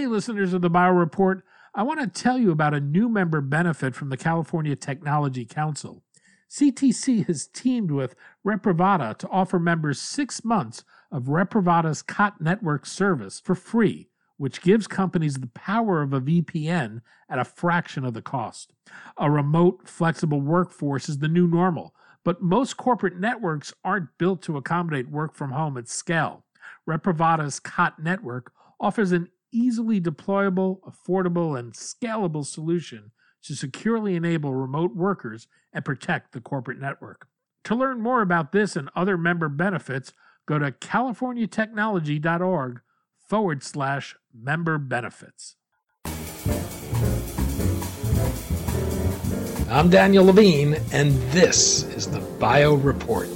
Hey, listeners of the Bio Report, I want to tell you about a new member benefit from the California Technology Council. CTC has teamed with Reprivata to offer members 6 months of Reprivata's COT Network service for free, which gives companies the power of a VPN at a fraction of the cost. A remote, flexible workforce is the new normal, but most corporate networks aren't built to accommodate work from home at scale. Reprivata's COT Network offers an easily deployable, affordable, and scalable solution to securely enable remote workers and protect the corporate network. To learn more about this and other member benefits, go to californiatechnology.org/member benefits. I'm Daniel Levine, and this is the Bio Report.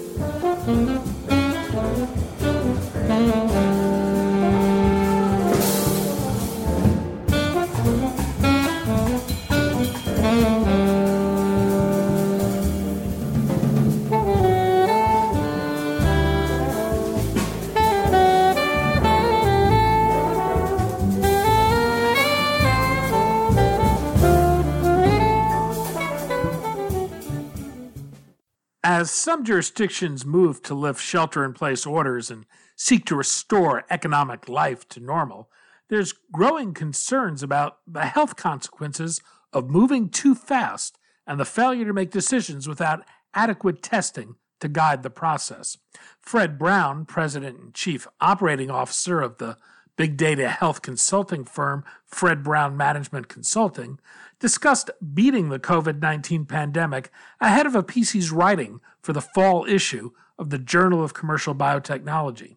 As some jurisdictions move to lift shelter-in-place orders and seek to restore economic life to normal, there's growing concerns about the health consequences of moving too fast and the failure to make decisions without adequate testing to guide the process. Fred Brown, President and Chief Operating Officer of the big data health consulting firm Fred Brown Management Consulting, discussed beating the COVID-19 pandemic ahead of a piece he's writing for the fall issue of the Journal of Commercial Biotechnology.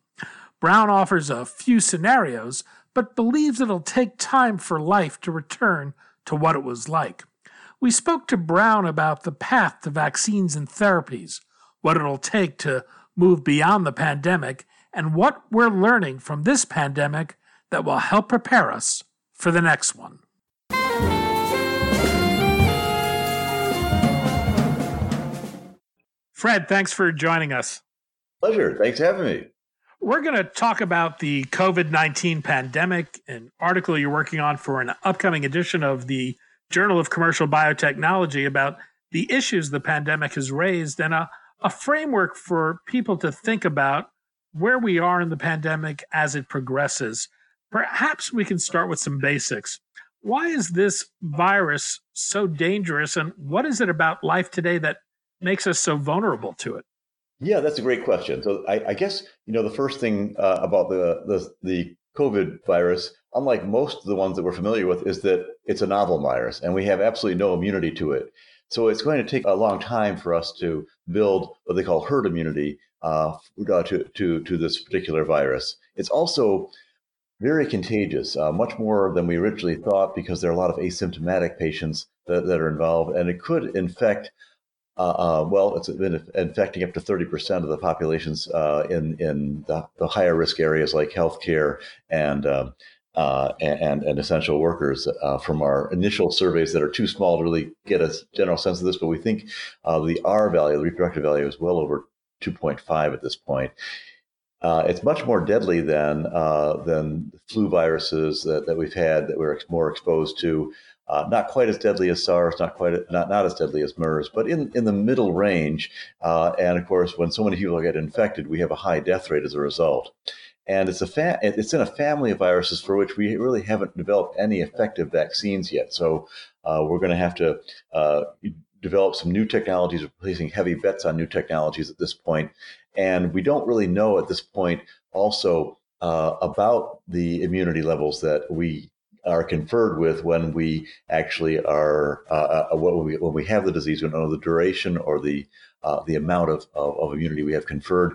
Brown offers a few scenarios, but believes it'll take time for life to return to what it was like. We spoke to Brown about the path to vaccines and therapies, what it'll take to move beyond the pandemic, and what we're learning from this pandemic that will help prepare us for the next one. Fred, thanks for joining us. Pleasure. Thanks for having me. We're going to talk about the COVID-19 pandemic, an article you're working on for an upcoming edition of the Journal of Commercial Biotechnology about the issues the pandemic has raised and a framework for people to think about where we are in the pandemic as it progresses. Perhaps we can start with some basics. Why is this virus so dangerous, and what is it about life today that makes us so vulnerable to it? Yeah, that's a great question. So I guess, the first thing about the COVID virus, unlike most of the ones that we're familiar with, is that it's a novel virus, and we have absolutely no immunity to it. So it's going to take a long time for us to build what they call herd immunity to this particular virus. It's also very contagious, much more than we originally thought, because there are a lot of asymptomatic patients that are involved, and it could infect. It's been infecting up to 30% of the populations in the higher risk areas like healthcare and essential workers. From our initial surveys that are too small to really get a general sense of this, but we think the R value, the reproductive value, is well over 2.5 at this point. It's much more deadly than flu viruses that we've had, that we're more exposed to. Not quite as deadly as SARS, not as deadly as MERS, but in the middle range. And of course, when so many people get infected, we have a high death rate as a result. And it's in a family of viruses for which we really haven't developed any effective vaccines yet. So we're going to have to develop some new technologies, placing heavy bets on new technologies at this point. And we don't really know at this point also about the immunity levels that we are conferred with when we actually are when we have the disease. We don't know the duration or the amount of immunity we have conferred.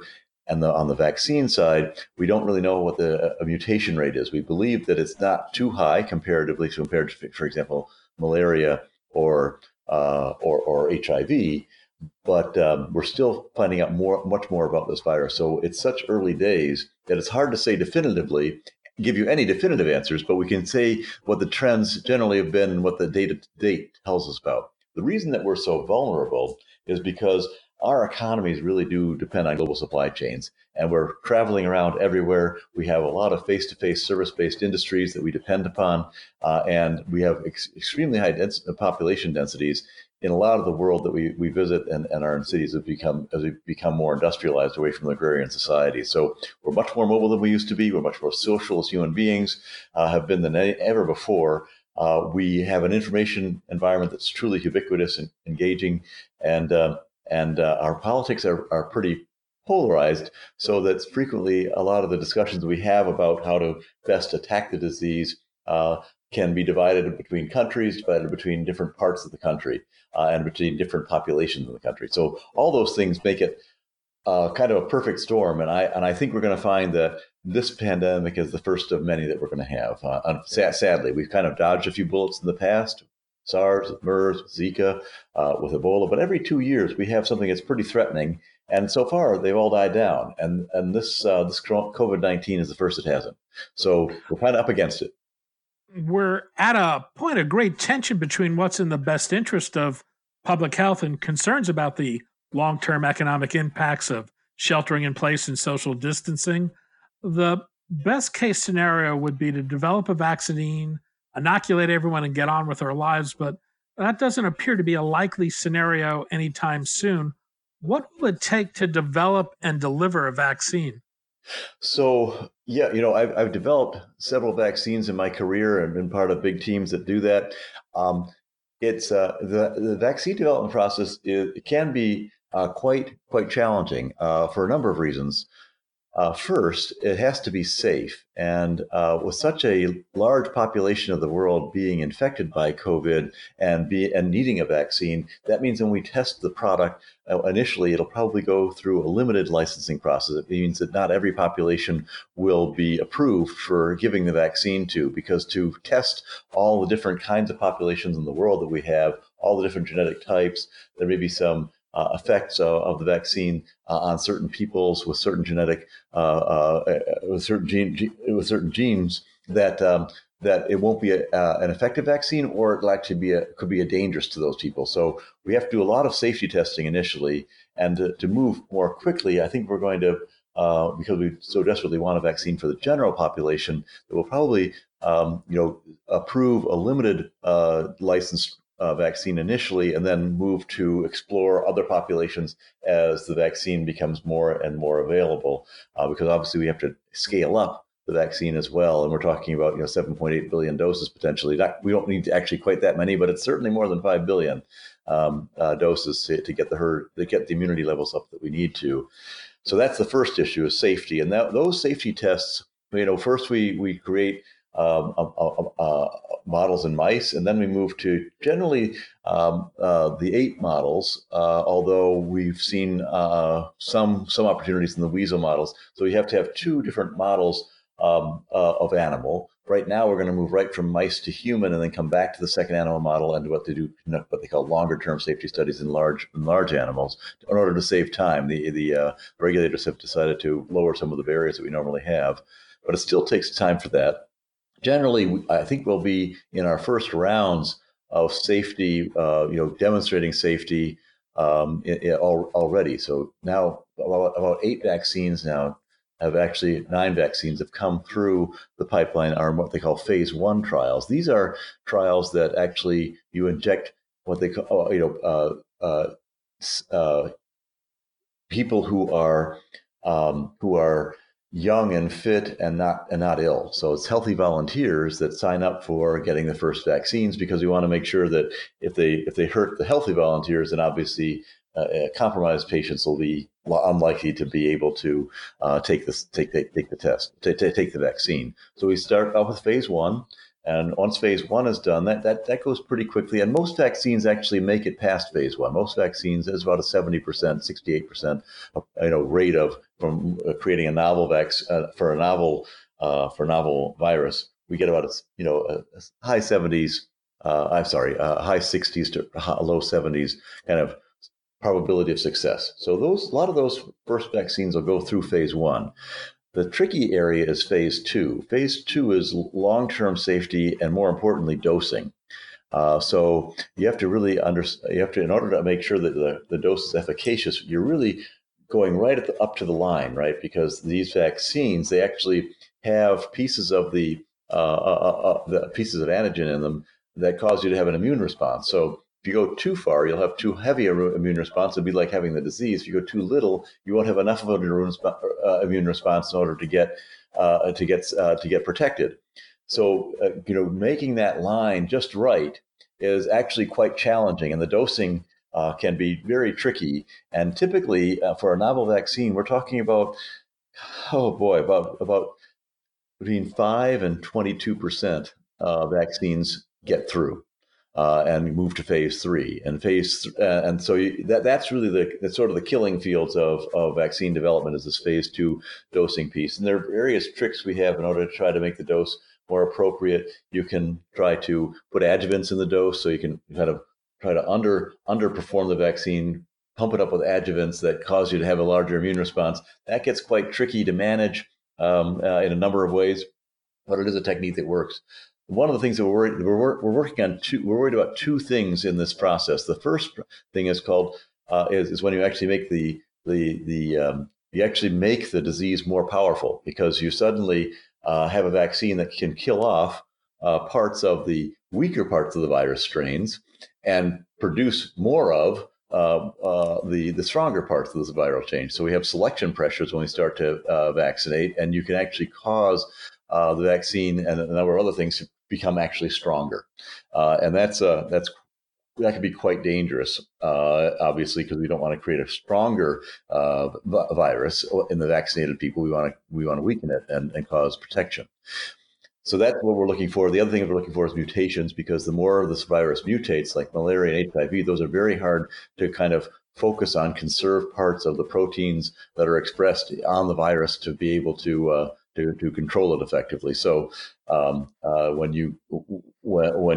And on the vaccine side, we don't really know what the mutation rate is. We believe that it's not too high comparatively compared to, for example, malaria or HIV, but we're still finding out much more about this virus. So it's such early days that it's hard to say definitively, give you any definitive answers, but we can say what the trends generally have been and what the data to date tells us about. The reason that we're so vulnerable is because our economies really do depend on global supply chains, and we're traveling around everywhere. We have a lot of face-to-face service-based industries that we depend upon, and we have extremely high population densities in a lot of the world that we visit, and our cities have become, as we become more industrialized away from agrarian society. So we're much more mobile than we used to be. We're much more social as human beings, have been than ever before. We have an information environment that's truly ubiquitous and engaging, and our politics are pretty polarized, so that's frequently a lot of the discussions we have about how to best attack the disease can be divided between countries, divided between different parts of the country, and between different populations in the country. So all those things make it kind of a perfect storm. And I think we're going to find that this pandemic is the first of many that we're going to have. Sadly, we've kind of dodged a few bullets in the past. SARS, with MERS, with Zika, with Ebola. But every 2 years, we have something that's pretty threatening. And so far, they've all died down. And this COVID-19 is the first that hasn't. So we're kind of up against it. We're at a point of great tension between what's in the best interest of public health and concerns about the long-term economic impacts of sheltering in place and social distancing. The best case scenario would be to develop a vaccine, inoculate everyone, and get on with our lives, but that doesn't appear to be a likely scenario anytime soon. What will it take to develop and deliver a vaccine? So, yeah, I've developed several vaccines in my career and been part of big teams that do that. The vaccine development process can be quite challenging for a number of reasons. First, it has to be safe. And with such a large population of the world being infected by COVID and needing a vaccine, that means when we test the product, initially, it'll probably go through a limited licensing process. It means that not every population will be approved for giving the vaccine to, because to test all the different kinds of populations in the world that we have, all the different genetic types, there may be some effects of the vaccine on certain peoples with certain genetic with certain genes that it won't be an effective vaccine, or it'll actually be could be dangerous to those people. So we have to do a lot of safety testing initially, and to move more quickly, I think we're going to because we so desperately want a vaccine for the general population that we'll probably approve a limited license. Vaccine initially, and then move to explore other populations as the vaccine becomes more and more available, because obviously we have to scale up the vaccine as well. And we're talking about 7.8 billion doses potentially. We don't need to actually quite that many, but it's certainly more than 5 billion doses to get the immunity levels up that we need to. So that's the first issue, is safety. And those safety tests, first we create models in mice, and then we move to generally the ape models, although we've seen some opportunities in the weasel models. So you have to have two different models of animal. Right now, we're going to move right from mice to human, and then come back to the second animal model and what they call longer-term safety studies in large animals in order to save time. The regulators have decided to lower some of the barriers that we normally have, but it still takes time for that. Generally, I think we'll be in our first rounds of safety, demonstrating safety already. So now about 8 vaccines now have actually 9 vaccines have come through the pipeline, are what they call phase 1 trials. These are trials that actually you inject what they call, people who are young and fit and not ill. So it's healthy volunteers that sign up for getting the first vaccines, because we want to make sure that if they hurt the healthy volunteers, then obviously compromised patients will be unlikely to be able to take the vaccine. So we start off with phase 1, and once phase 1 is done, that goes pretty quickly. And most vaccines actually make it past phase 1. Most vaccines, there's about a 70%, 68%, rate of from creating a novel vaccine for a novel virus. We get about a high 70s. High 60s to low 70s kind of probability of success. So a lot of those first vaccines will go through phase 1. The tricky area is phase 2. Phase 2 is long-term safety and, more importantly, dosing. So you have to really understand, in order to make sure that the dose is efficacious, you're really going right at up to the line, right? Because these vaccines, they actually have pieces of the pieces of antigen in them that cause you to have an immune response. So if you go too far, you'll have too heavy an immune response. It'd be like having the disease. If you go too little, you won't have enough of an immune response in order to get protected. So, making that line just right is actually quite challenging, and the dosing can be very tricky. And typically, for a novel vaccine, we're talking about, about between 5 and 22% vaccines get through and move to phase three. And that's really that's sort of the killing fields of vaccine development, is this phase two dosing piece. And there are various tricks we have in order to try to make the dose more appropriate. You can try to put adjuvants in the dose, so you can kind of try to underperform the vaccine, pump it up with adjuvants that cause you to have a larger immune response. That gets quite tricky to manage in a number of ways, but it is a technique that works. One of the things that we're worried about two things in this process. The first thing is called is when you actually make you actually make the disease more powerful, because you suddenly have a vaccine that can kill off parts of the weaker parts of the virus strains and produce more of the stronger parts of this viral chain. So we have selection pressures when we start to vaccinate, and you can actually cause the vaccine and a number of other things to become actually stronger. And that could be quite dangerous, obviously, because we don't want to create a stronger virus in the vaccinated people. We want to weaken it and cause protection. So that's what we're looking for. The other thing we're looking for is mutations, because the more this virus mutates, like malaria and HIV, those are very hard to kind of focus on, conserve parts of the proteins that are expressed on the virus to be able to control it effectively. So when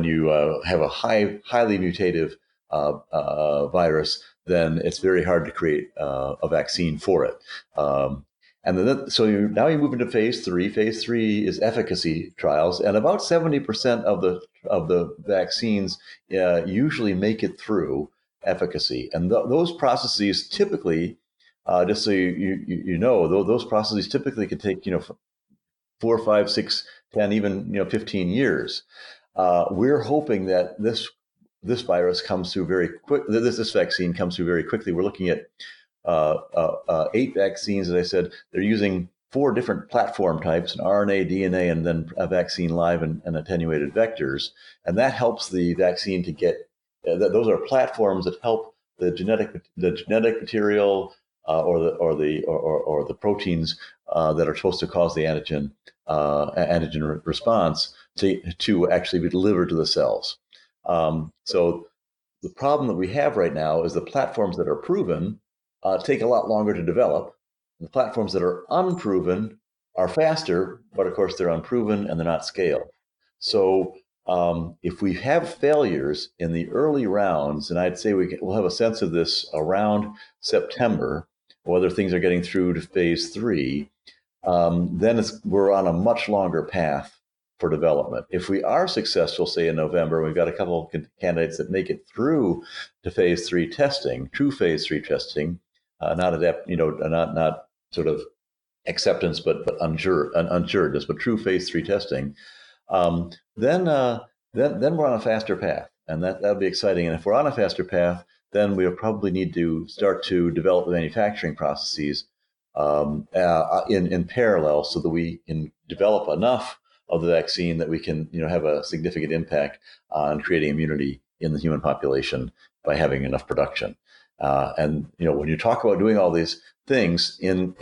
you have a highly mutative virus, then it's very hard to create a vaccine for it. And then, now you move into phase three. Phase three is efficacy trials, and about 70% of the vaccines usually make it through efficacy. And those processes typically, just so you know, those processes typically can take 4, 5, 6, 10, even 15 years. We're hoping that this virus comes through very quick. This vaccine comes through very quickly. We're looking at 8 vaccines, as I said. They're using 4 different platform types: an RNA, DNA, and then a vaccine live and attenuated vectors. And that helps the vaccine to get. Those are platforms that help the genetic material or the proteins that are supposed to cause the antigen response to actually be delivered to the cells. So the problem that we have right now is the platforms that are proven take a lot longer to develop. The platforms that are unproven are faster, but of course they're unproven and they're not scaled. So if we have failures in the early rounds, and I'd say we'll have a sense of this around September, whether things are getting through to phase three, then we're on a much longer path for development. If we are successful, say in November, we've got a couple of candidates that make it through to phase three testing, true phase three testing, not sort of acceptance, but unsureness, but true phase three testing. Then we're on a faster path, and that'll be exciting. And if we're on a faster path, then we'll probably need to start to develop the manufacturing processes in parallel, so that we can develop enough of the vaccine that we can have a significant impact on creating immunity in the human population by having enough production. And when you talk about doing all these things in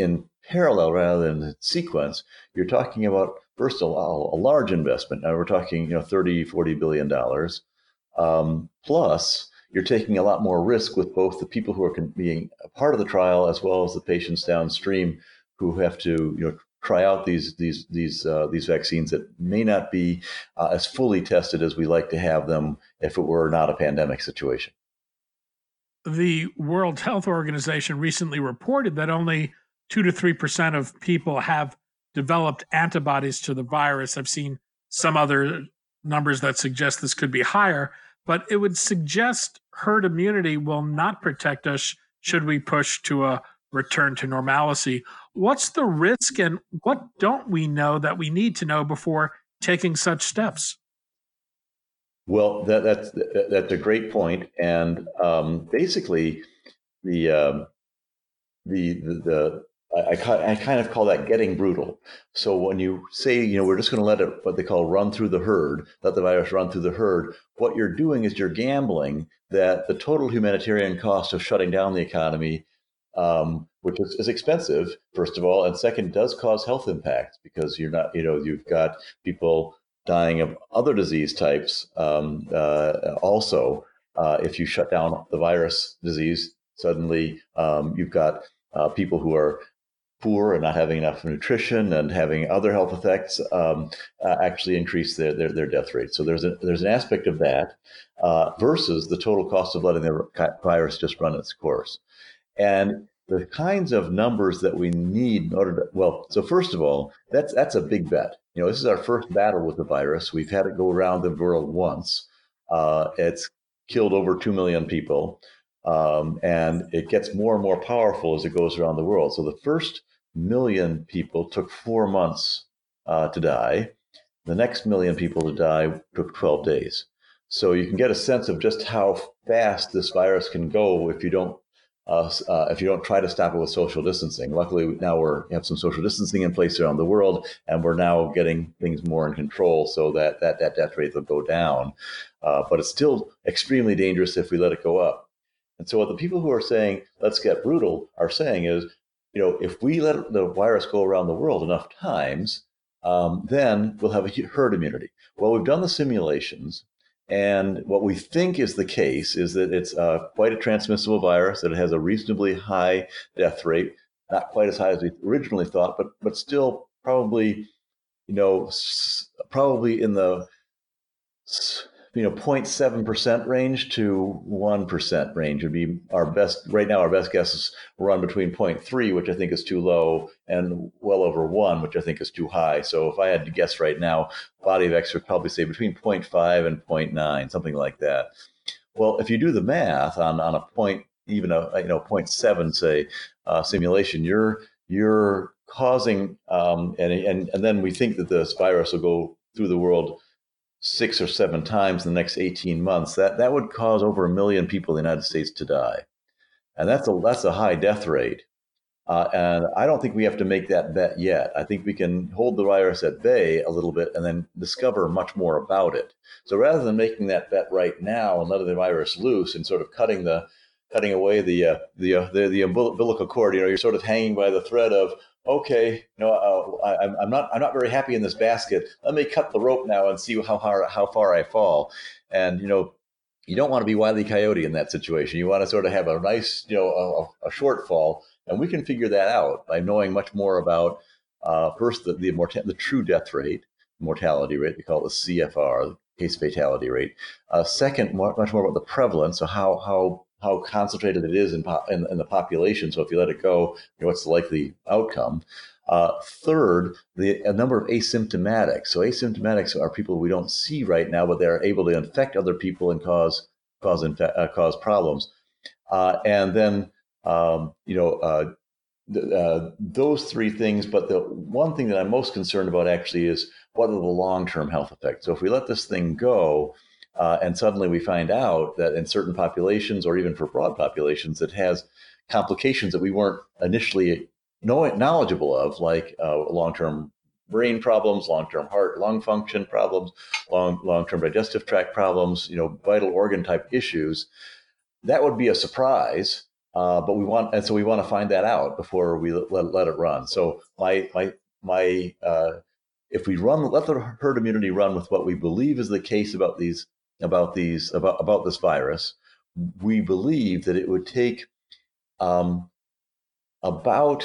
parallel rather than in sequence, you're talking about, first of all, a large investment. Now we're talking $30-40 billion. Plus you're taking a lot more risk with both the people who are being a part of the trial as well as the patients downstream who have to try out these vaccines that may not be as fully tested as we like to have them if it were not a pandemic situation. The World Health Organization recently reported that only 2 to 3% of people have developed antibodies to the virus. I've seen some other numbers that suggest this could be higher, but it would suggest herd immunity will not protect us should we push to a return to normalcy. What's the risk and what don't we know that we need to know before taking such steps? Well, that's a great point. And basically, I kind of call that getting brutal. So when you say, we're just going to let it, what they call run through the herd, let the virus run through the herd, what you're doing is you're gambling that the total humanitarian cost of shutting down the economy, which is expensive, first of all, and second, does cause health impacts because you've got people dying of other disease types also. If you shut down the virus disease, suddenly you've got people who are poor and not having enough nutrition and having other health effects actually increase their death rate. So there's an aspect of that versus the total cost of letting the virus just run its course. And the kinds of numbers that we need in order to, so first of all, that's a big bet. This is our first battle with the virus. We've had it go around the world once. It's killed over 2 million people, and it gets more and more powerful as it goes around the world. So the first million people took 4 months to die. The next million people to die took 12 days. So you can get a sense of just how fast this virus can go if you don't try to stop it with social distancing. Luckily, now we have some social distancing in place around the world, and we're now getting things more in control so that death rate will go down. But it's still extremely dangerous if we let it go up. And so what the people who are saying, let's get brutal, are saying is, if we let the virus go around the world enough times, then we'll have a herd immunity. Well, we've done the simulations. And what we think is the case is that it's quite a transmissible virus, that it has a reasonably high death rate, not quite as high as we originally thought, but still probably, probably in the 0.7% range to 1% range would be our best. Right now, our best guesses run between 0.3, which I think is too low, and well over 1, which I think is too high. So if I had to guess right now, body of experts probably say between 0.5 and 0.9, something like that. Well, if you do the math on a point, even a 0.7, say, simulation, you're causing, and then we think that this virus will go through the world 6 or 7 times in the next 18 months, that would cause over 1 million people in the United States to die. And that's a high death rate. And I don't think we have to make that bet yet. I think we can hold the virus at bay a little bit and then discover much more about it. So rather than making that bet right now and letting the virus loose and sort of cutting away the umbilical cord, you're sort of hanging by the thread of, okay, I'm not very happy in this basket. Let me cut the rope now and see how far I fall. And you don't want to be Wile E. Coyote in that situation. You want to sort of have a nice, a shortfall, and we can figure that out by knowing much more about first the true death rate, mortality rate. We call it the CFR, case fatality rate. Second, much more about the prevalence. So how concentrated it is in the population. So if you let it go, what's the likely outcome? Third, a number of asymptomatics. So asymptomatics are people we don't see right now, but they're able to infect other people and cause problems. And then, those three things. But the one thing that I'm most concerned about actually is what are the long-term health effects? So if we let this thing go, and suddenly we find out that in certain populations, or even for broad populations, it has complications that we weren't initially knowledgeable of, like long-term brain problems, long-term heart, lung function problems, long-term digestive tract problems, vital organ type issues. That would be a surprise, but we want to find that out before we let it run. So if we let the herd immunity run with what we believe is the case about this virus, we believe that it would take about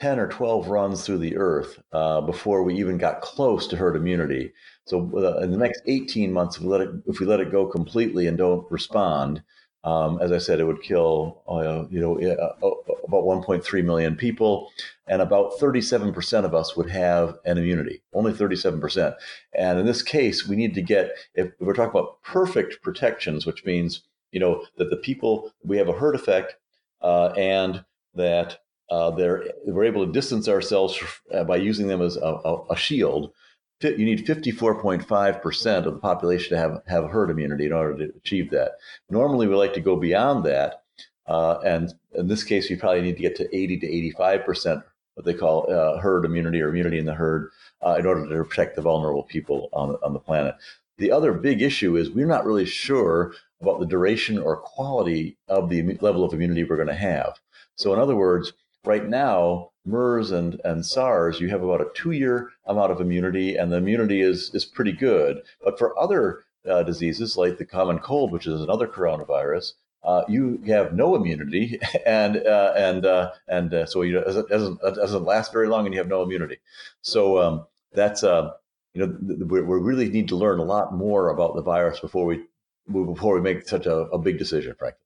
10 or 12 runs through the earth before we even got close to herd immunity. So in the next 18 months, if we let it go completely and don't respond, As I said, it would kill, about 1.3 million people, and about 37% of us would have an immunity, only 37%. And in this case, we need to get, if we're talking about perfect protections, which means, that the people, we have a herd effect and that we're able to distance ourselves by using them as a shield. You need 54.5% of the population to have herd immunity in order to achieve that. Normally, we like to go beyond that. And in this case, we probably need to get to 80 to 85%, what they call herd immunity or immunity in the herd, in order to protect the vulnerable people on the planet. The other big issue is we're not really sure about the duration or quality of the level of immunity we're going to have. So in other words, right now, MERS and SARS, you have about a 2-year amount of immunity, and the immunity is pretty good. But for other diseases like the common cold, which is another coronavirus, you have no immunity, so it doesn't last very long, and you have no immunity. So that's we really need to learn a lot more about the virus before we make such a big decision, frankly.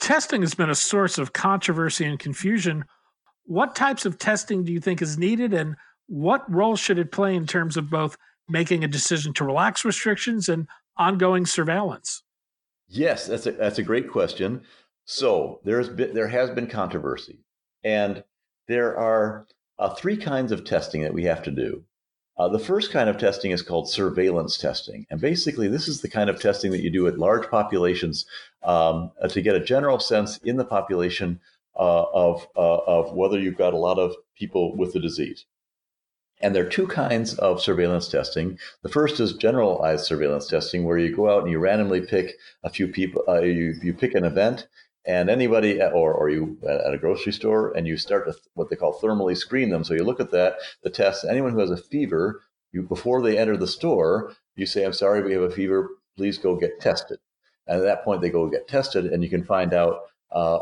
Testing has been a source of controversy and confusion. What types of testing do you think is needed, and what role should it play in terms of both making a decision to relax restrictions and ongoing surveillance? Yes, that's a great question. So there has been controversy, and there are three kinds of testing that we have to do. The first kind of testing is called surveillance testing, and basically this is the kind of testing that you do at large populations to get a general sense in the population of whether you've got a lot of people with the disease. And there are two kinds of surveillance testing. The first is generalized surveillance testing, where you go out and you randomly pick a few people, you pick an event and anybody, or you at a grocery store, and you start to what they call thermally screen them. So you look at the test, anyone who has a fever, before they enter the store, you say, "I'm sorry, we have a fever, please go get tested." And at that point, they go get tested, and you can find out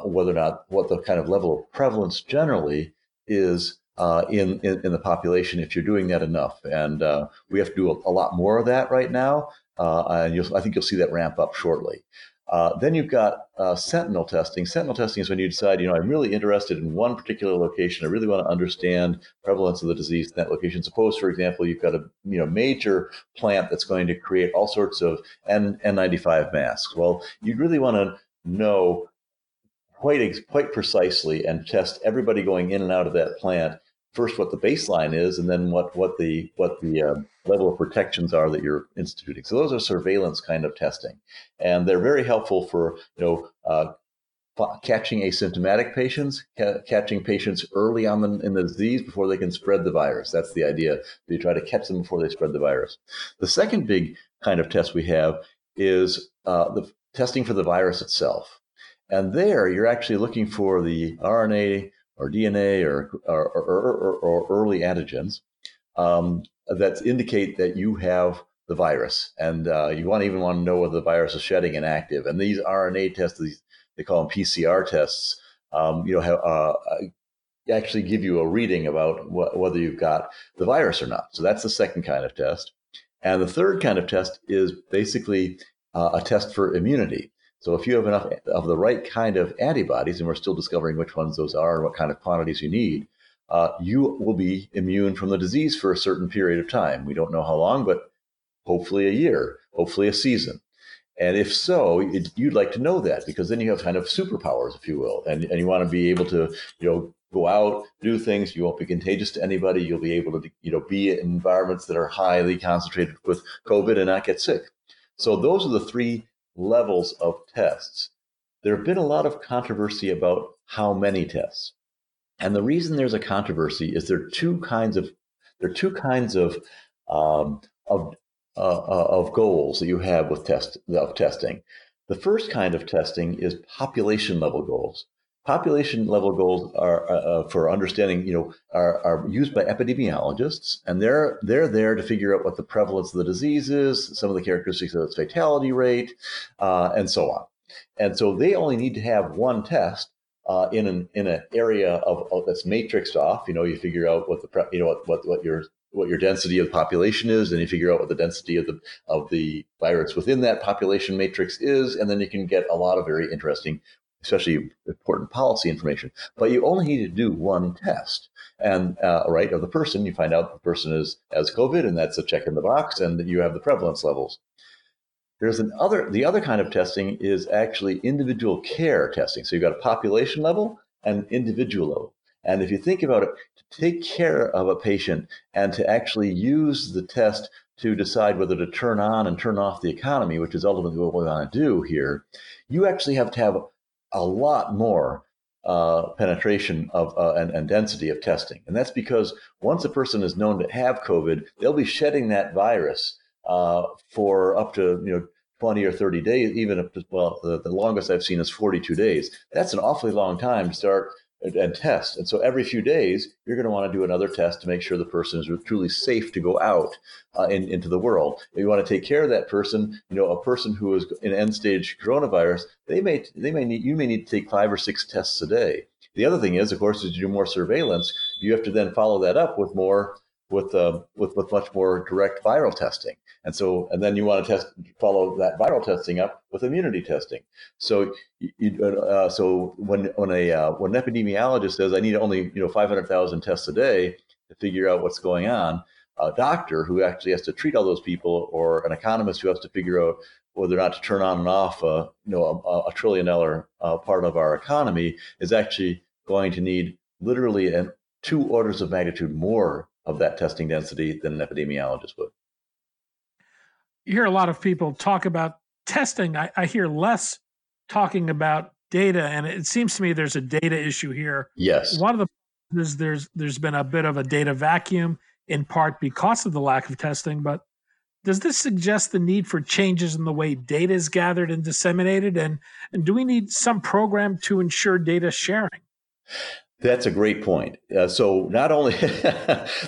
whether or not what the kind of level of prevalence generally is in the population, if you're doing that enough. And we have to do a lot more of that right now. And I think you'll see that ramp up shortly. Then you've got sentinel testing. Sentinel testing is when you decide, I'm really interested in one particular location. I really want to understand prevalence of the disease in that location. Suppose, for example, you've got a major plant that's going to create all sorts of N95 masks. Well, you'd really want to know quite precisely and test everybody going in and out of that plant, first what the baseline is, and then what the level of protections are that you're instituting. So those are surveillance kind of testing, and they're very helpful for catching asymptomatic patients, catching patients early on in the disease before they can spread the virus. That's the idea. You try to catch them before they spread the virus. The second big kind of test we have is the testing for the virus itself. And there, you're actually looking for the RNA or DNA or early antigens that indicate that you have the virus. And you want to know whether the virus is shedding and active. And these RNA tests, they call them PCR tests, actually give you a reading about whether you've got the virus or not. So that's the second kind of test. And the third kind of test is basically a test for immunity. So if you have enough of the right kind of antibodies, and we're still discovering which ones those are and what kind of quantities you need, you will be immune from the disease for a certain period of time. We don't know how long, but hopefully a year, hopefully a season. And if so, you'd like to know that, because then you have kind of superpowers, if you will, and you want to be able to, go out, do things. You won't be contagious to anybody. You'll be able to, be in environments that are highly concentrated with COVID and not get sick. So those are the three levels of tests. There have been a lot of controversy about how many tests, and the reason there's a controversy is there are two kinds of of goals that you have with testing. The first kind of testing is population level goals. Population level goals are for understanding, are used by epidemiologists, and they're there to figure out what the prevalence of the disease is, some of the characteristics of its fatality rate, and so on. And so they only need to have one test in an area of that's matrixed off. You figure out what the pre- you know what your what your density of the population is, and you figure out what the density of the virus within that population matrix is, and then you can get a lot of very interesting, especially important policy information. But you only need to do one test, and of the person. You find out the person has COVID, and that's a check in the box, and you have the prevalence levels. There's the other kind of testing is actually individual care testing. So you've got a population level and individual level. And if you think about it, to take care of a patient and to actually use the test to decide whether to turn on and turn off the economy, which is ultimately what we want to do here, you actually have to have a lot more penetration of and density of testing. And that's because once a person is known to have COVID, they'll be shedding that virus for up to 20 or 30 days, even up to, the longest I've seen is 42 days. That's an awfully long time to start and test. And so every few days, you're going to want to do another test to make sure the person is truly safe to go out into the world. If you want to take care of that person, a person who is in end-stage coronavirus, you may need to take 5 or 6 tests a day. The other thing is, of course, as you do more surveillance, you have to then follow that up with much more direct viral testing. And so, and then you want to follow that viral testing up with immunity testing. So, when an epidemiologist says, I need only 500,000 tests a day to figure out what's going on, a doctor who actually has to treat all those people, or an economist who has to figure out whether or not to turn on and off a trillion-dollar part of our economy, is actually going to need literally 2 orders of magnitude more of that testing density than an epidemiologist would. You hear a lot of people talk about testing. I hear less talking about data, and it seems to me there's a data issue here. Yes. One of the problems is there's been a bit of a data vacuum, in part because of the lack of testing, but does this suggest the need for changes in the way data is gathered and disseminated? And do we need some program to ensure data sharing? That's a great point. So not only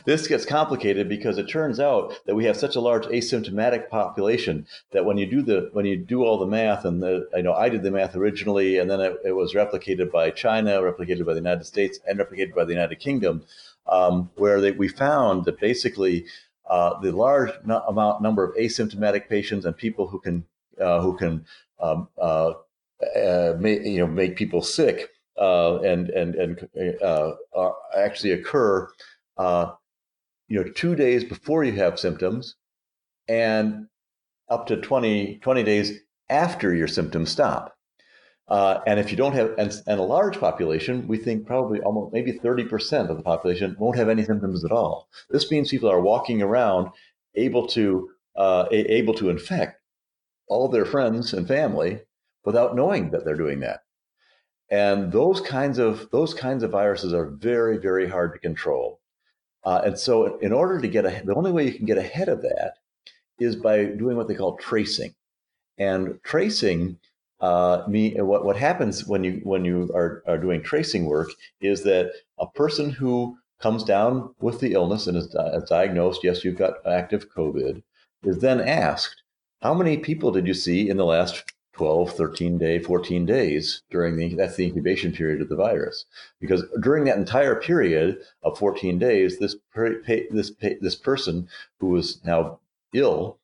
this gets complicated, because it turns out that we have such a large asymptomatic population that when you do all the math, and I did the math originally, and then it was replicated by China, replicated by the United States, and replicated by the United Kingdom, we found that basically the large number of asymptomatic patients and people who can make people sick actually occur, 2 days before you have symptoms, and up to 20 days after your symptoms stop. And if you don't have, and a large population, we think probably almost maybe 30% of the population won't have any symptoms at all. This means people are walking around able to infect all their friends and family without knowing that they're doing that. And those kinds of viruses are very, very hard to control. And so in order to the only way you can get ahead of that is by doing what they call tracing. And tracing, what happens when you are doing tracing work is that a person who comes down with the illness and is diagnosed, yes, you've got active COVID, is then asked, how many people did you see in the last 12, 13 day, 14 days that's the incubation period of the virus. Because during that entire period of 14 days, this person who is now ill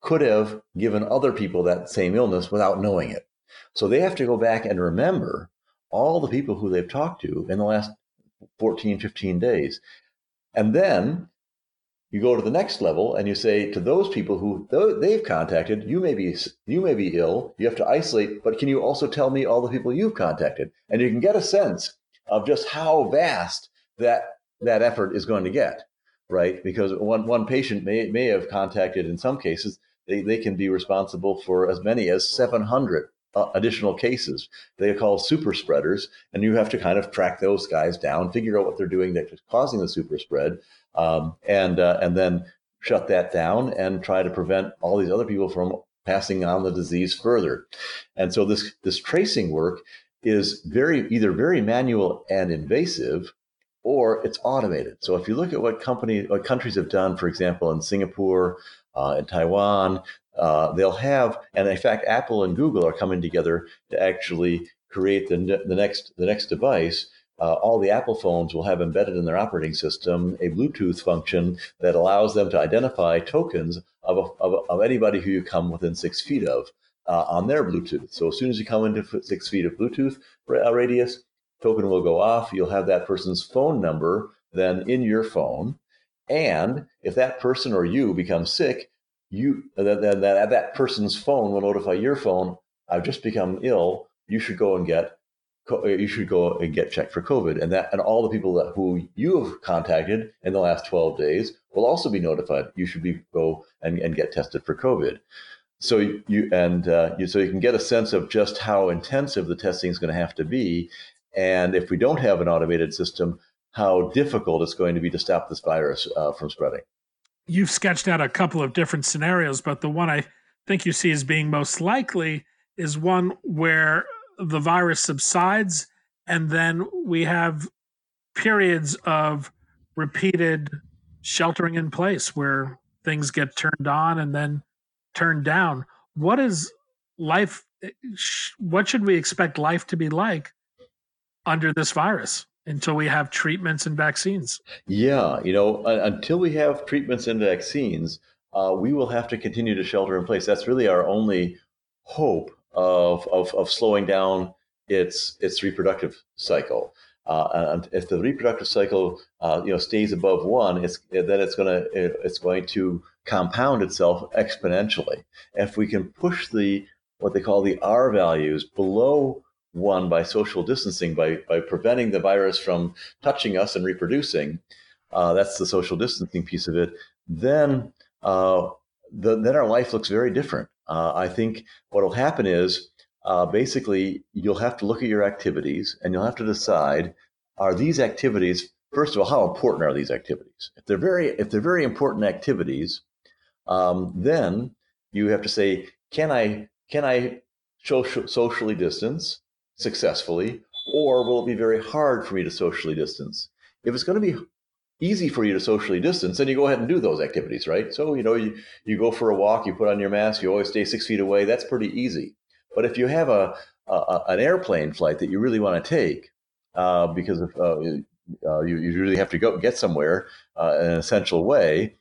could have given other people that same illness without knowing it. So they have to go back and remember all the people who they've talked to in the last 14, 15 days. And then you go to the next level and you say to those people who they've contacted, you may be ill, you have to isolate, but can you also tell me all the people you've contacted? And you can get a sense of just how vast that effort is going to get, right? Because one patient may have contacted, in some cases, they can be responsible for as many as 700 additional cases. They are called super spreaders, and you have to kind of track those guys down, figure out what they're doing that's causing the super spread, and then shut that down and try to prevent all these other people from passing on the disease further. And so this tracing work is either very manual and invasive, or it's automated. So if you look at what countries have done, for example, in Singapore, in Taiwan, they'll have, and in fact, Apple and Google are coming together to actually create the next device, all the Apple phones will have embedded in their operating system a Bluetooth function that allows them to identify tokens of anybody who you come within 6 feet of on their Bluetooth. So as soon as you come into 6 feet of Bluetooth radius, token will go off. You'll have that person's phone number then in your phone. And if that person or you becomes sick, that person's phone will notify your phone, I've just become ill. You should go and get checked for COVID, and all the people who you have contacted in the last 12 days will also be notified. You should go and get tested for COVID. So you can get a sense of just how intensive the testing is going to have to be, and if we don't have an automated system, how difficult it's going to be to stop this virus from spreading. You've sketched out a couple of different scenarios, but the one I think you see as being most likely is one where the virus subsides, and then we have periods of repeated sheltering in place where things get turned on and then turned down. What should we expect life to be like under this virus until we have treatments and vaccines? Yeah, until we have treatments and vaccines, we will have to continue to shelter in place. That's really our only hope of slowing down its reproductive cycle. And if the reproductive cycle stays above 1, it's going to compound itself exponentially. If we can push what they call the R values below 1 by social distancing, by preventing the virus from touching us and reproducing, that's the social distancing piece of it. Then our life looks very different. I think what will happen is basically you'll have to look at your activities and you'll have to decide, are these activities, first of all, how important are these activities? If they're very important activities, then you have to say, can I socially distance successfully, or will it be very hard for me to socially distance? If it's going to be easy for you to socially distance, then you go ahead and do those activities, right? So, you go for a walk, you put on your mask, you always stay 6 feet away. That's pretty easy. But if you have an airplane flight that you really want to take because you really have to go get somewhere in an essential way,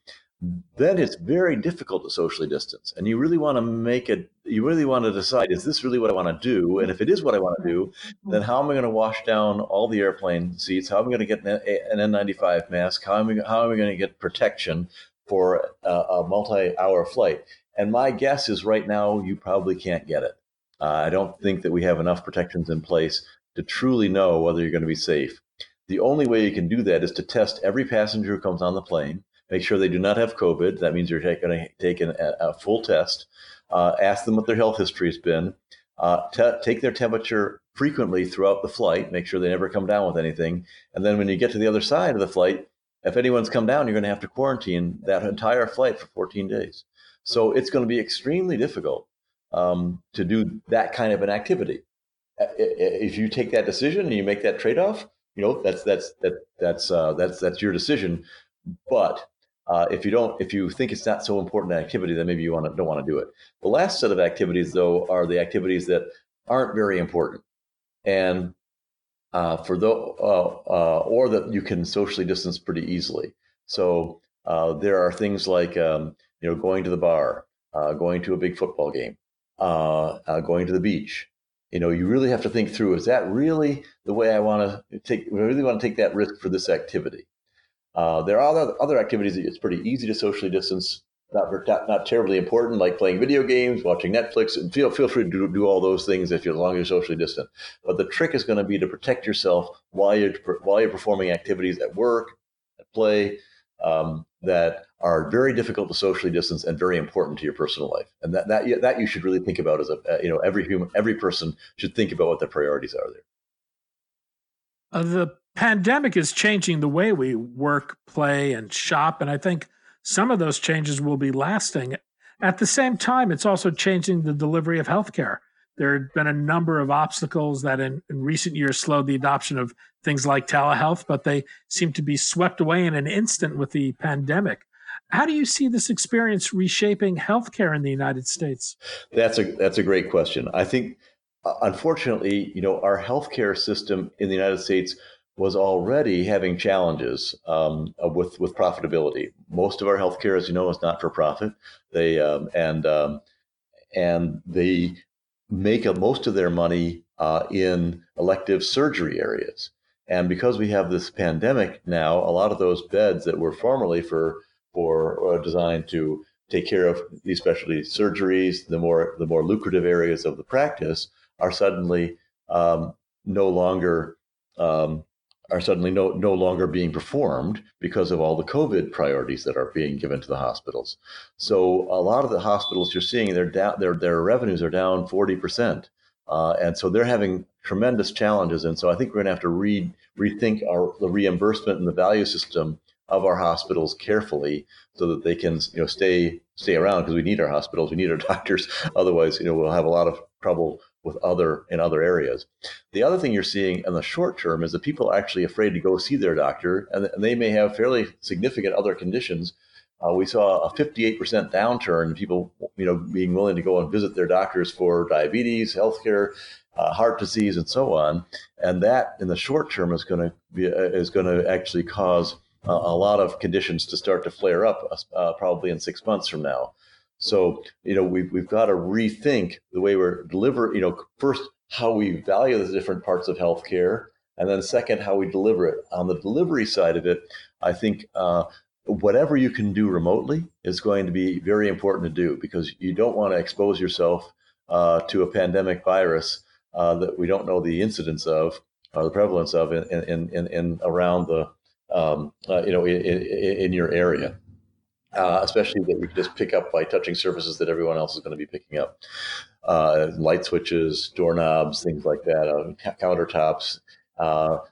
then it's very difficult to socially distance. And you really want to decide, is this really what I want to do? And if it is what I want to do, then how am I going to wash down all the airplane seats? How am I going to get an N95 mask? How am I going to get protection for a multi-hour flight? And my guess is right now, you probably can't get it. I don't think that we have enough protections in place to truly know whether you're going to be safe. The only way you can do that is to test every passenger who comes on the plane. Make sure they do not have COVID. That means you're going to take a full test. Ask them what their health history has been. Take their temperature frequently throughout the flight. Make sure they never come down with anything. And then when you get to the other side of the flight, if anyone's come down, you're going to have to quarantine that entire flight for 14 days. So it's going to be extremely difficult to do that kind of an activity. If you take that decision and you make that trade-off, that's your decision. But if you think it's not so important an activity, then maybe you don't want to do it. The last set of activities, though, are the activities that aren't very important, and or that you can socially distance pretty easily. So there are things like going to the bar, going to a big football game, going to the beach. You really have to think through: is that really the way I want to take? I really want to take that risk for this activity. There are other activities that it's pretty easy to socially distance, not terribly important, like playing video games, watching Netflix, and feel free to do all those things as long as you're socially distant. But the trick is going to be to protect yourself while you're performing activities at work, at play, that are very difficult to socially distance and very important to your personal life. And that you should really think about as every person should think about what their priorities are there. The pandemic is changing the way we work, play, and shop, and I think some of those changes will be lasting. At the same time, it's also changing the delivery of healthcare. There have been a number of obstacles that in recent years slowed the adoption of things like telehealth, but they seem to be swept away in an instant with the pandemic. How do you see this experience reshaping healthcare in the United States? That's a great question. I think, unfortunately, our healthcare system in the United States was already having challenges with profitability. Most of our healthcare, as you know, is not for profit. They and they make most of their money in elective surgery areas. And because we have this pandemic now, a lot of those beds that were formerly for designed to take care of these specialty surgeries, the more lucrative areas of the practice, are suddenly no longer being performed because of all the COVID priorities that are being given to the hospitals. So a lot of the hospitals you're seeing, their revenues are down 40%. And so they're having tremendous challenges. And so I think we're going to have to rethink the reimbursement and the value system of our hospitals carefully so that they can stay around, because we need our hospitals, we need our doctors. Otherwise, we'll have a lot of trouble in other areas. The other thing you're seeing in the short term is that people are actually afraid to go see their doctor, and they may have fairly significant other conditions. We saw a 58% downturn in people, being willing to go and visit their doctors for diabetes, healthcare, heart disease, and so on. And that, in the short term, is going to actually cause a lot of conditions to start to flare up, probably in 6 months from now. So, we've got to rethink the way we're delivering, first, how we value the different parts of healthcare, and then second, how we deliver it. On the delivery side of it, I think whatever you can do remotely is going to be very important to do, because you don't want to expose yourself to a pandemic virus that we don't know the incidence of or the prevalence of in around the in your area. Especially that you can just pick up by touching surfaces that everyone else is going to be picking up. Light switches, doorknobs, things like that, countertops.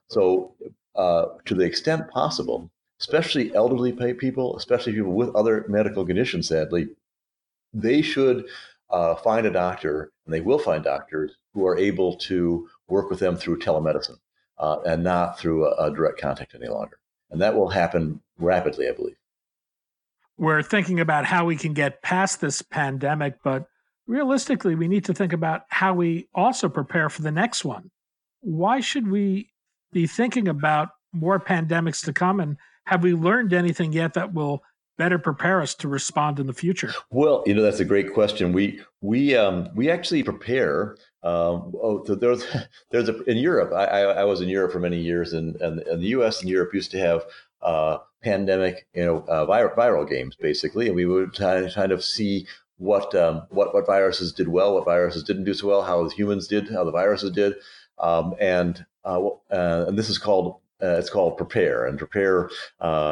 So to the extent possible, especially elderly people, especially people with other medical conditions, sadly, they should find a doctor, and they will find doctors who are able to work with them through telemedicine and not through a direct contact any longer. And that will happen rapidly, I believe. We're thinking about how we can get past this pandemic, but realistically, we need to think about how we also prepare for the next one. Why should we be thinking about more pandemics to come? And have we learned anything yet that will better prepare us to respond in the future? Well, that's a great question. We actually prepare. In Europe, I was in Europe for many years, and the U.S. and Europe used to have pandemic, viral games, basically. And we would kind of see what viruses did well, what viruses didn't do so well, how the humans did, how the viruses did. And this is called, it's called PREPARE. And PREPARE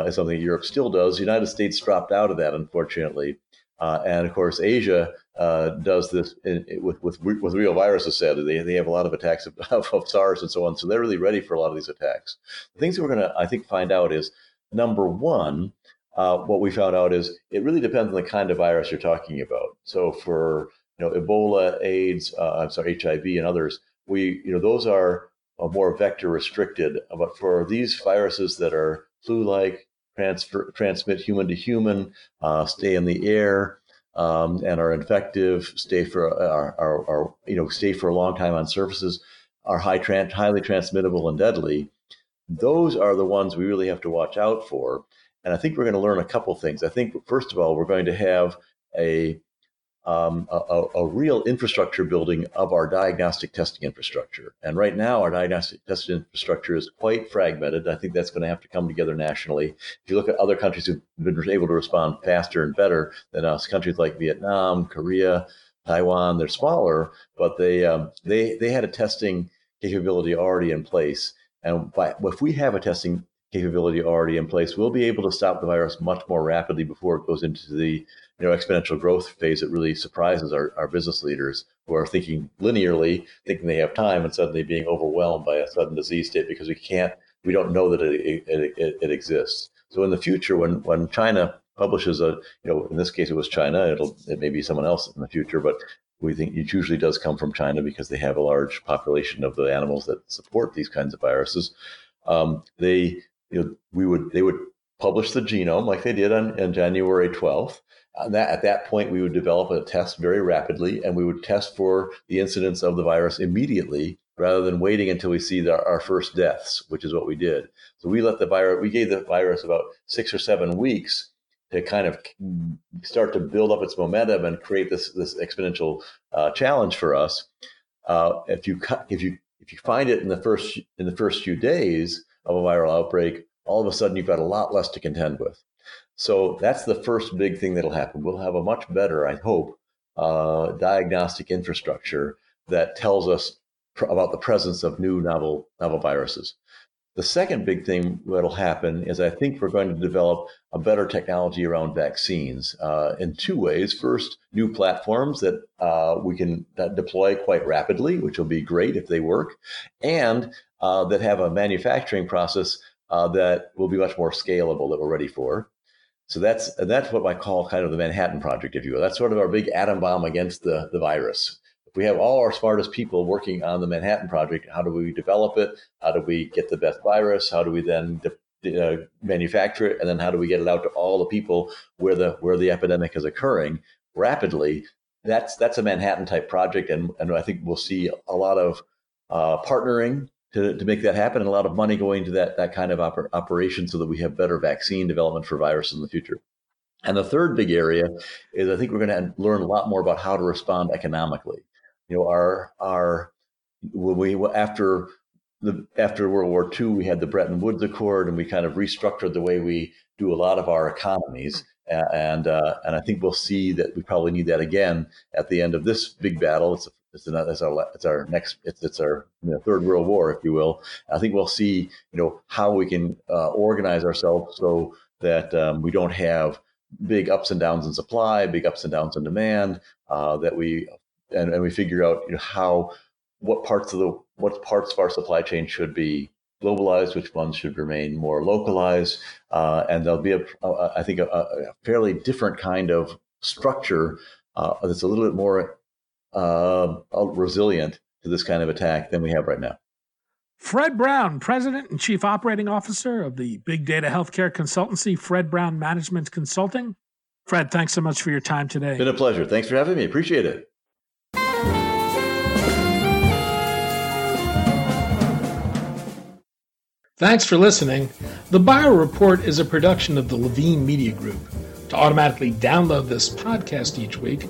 is something Europe still does. The United States dropped out of that, unfortunately. And of course, Asia does this with real viruses, sadly. They have a lot of attacks of SARS and so on. So they're really ready for a lot of these attacks. The things that we're going to, I think, find out is, number one, what we found out is it really depends on the kind of virus you're talking about. So for, Ebola, AIDS, HIV and others, those are more vector restricted. But for these viruses that are flu-like, transmit human to human, stay in the air, and are infective, stay for a long time on surfaces, are highly transmittable and deadly. Those are the ones we really have to watch out for. And I think we're going to learn a couple things. I think, first of all, we're going to have a real infrastructure building of our diagnostic testing infrastructure. And right now, our diagnostic testing infrastructure is quite fragmented. I think that's going to have to come together nationally. If you look at other countries who've been able to respond faster and better than us, countries like Vietnam, Korea, Taiwan, they're smaller, but they had a testing capability already in place. And if we have a testing capability already in place, we'll be able to stop the virus much more rapidly before it goes into the exponential growth phase that really surprises our business leaders, who are thinking linearly, thinking they have time, and suddenly being overwhelmed by a sudden disease state because we don't know that it exists. So in the future, when China publishes in this case it was China, it may be someone else in the future, but we think it usually does come from China because they have a large population of the animals that support these kinds of viruses. They would publish the genome like they did on January 12th. At that point, we would develop a test very rapidly, and we would test for the incidence of the virus immediately rather than waiting until we see our first deaths, which is what we did. So we let the virus, we gave the virus about 6 or 7 weeks to kind of start to build up its momentum and create this exponential challenge for us. If you find it in the first few days of a viral outbreak, all of a sudden you've got a lot less to contend with. So that's the first big thing that'll happen. We'll have a much better, I hope, diagnostic infrastructure that tells us about the presence of new novel viruses. The second big thing that'll happen is I think we're going to develop a better technology around vaccines in two ways. First, new platforms that we can deploy quite rapidly, which will be great if they work, and that have a manufacturing process that will be much more scalable that we're ready for. So that's what I call kind of the Manhattan Project, if you will. That's sort of our big atom bomb against the virus. If we have all our smartest people working on the Manhattan Project, how do we develop it? How do we get the best virus? How do we then manufacture it? And then how do we get it out to all the people where the epidemic is occurring rapidly? That's a Manhattan type project. And I think we'll see a lot of partnering to make that happen and a lot of money going to that kind of operation so that we have better vaccine development for viruses in the future. And the third big area is I think we're going to learn a lot more about how to respond economically. You know, after World War II, we had the Bretton Woods Accord, and we kind of restructured the way we do a lot of our economies. And I think we'll see that we probably need that again at the end of this big battle. It's our third World War, if you will. I think we'll see how we can organize ourselves so that we don't have big ups and downs in supply, big ups and downs in demand. We figure out what parts of our supply chain should be globalized, which ones should remain more localized, and there'll be a fairly different kind of structure that's a little bit more resilient to this kind of attack than we have right now. Fred Brown, President and Chief Operating Officer of the big data healthcare consultancy, Fred Brown Management Consulting. Fred, thanks so much for your time today. It's been a pleasure. Thanks for having me. Appreciate it. Thanks for listening. The Bio Report is a production of the Levine Media Group. To automatically download this podcast each week,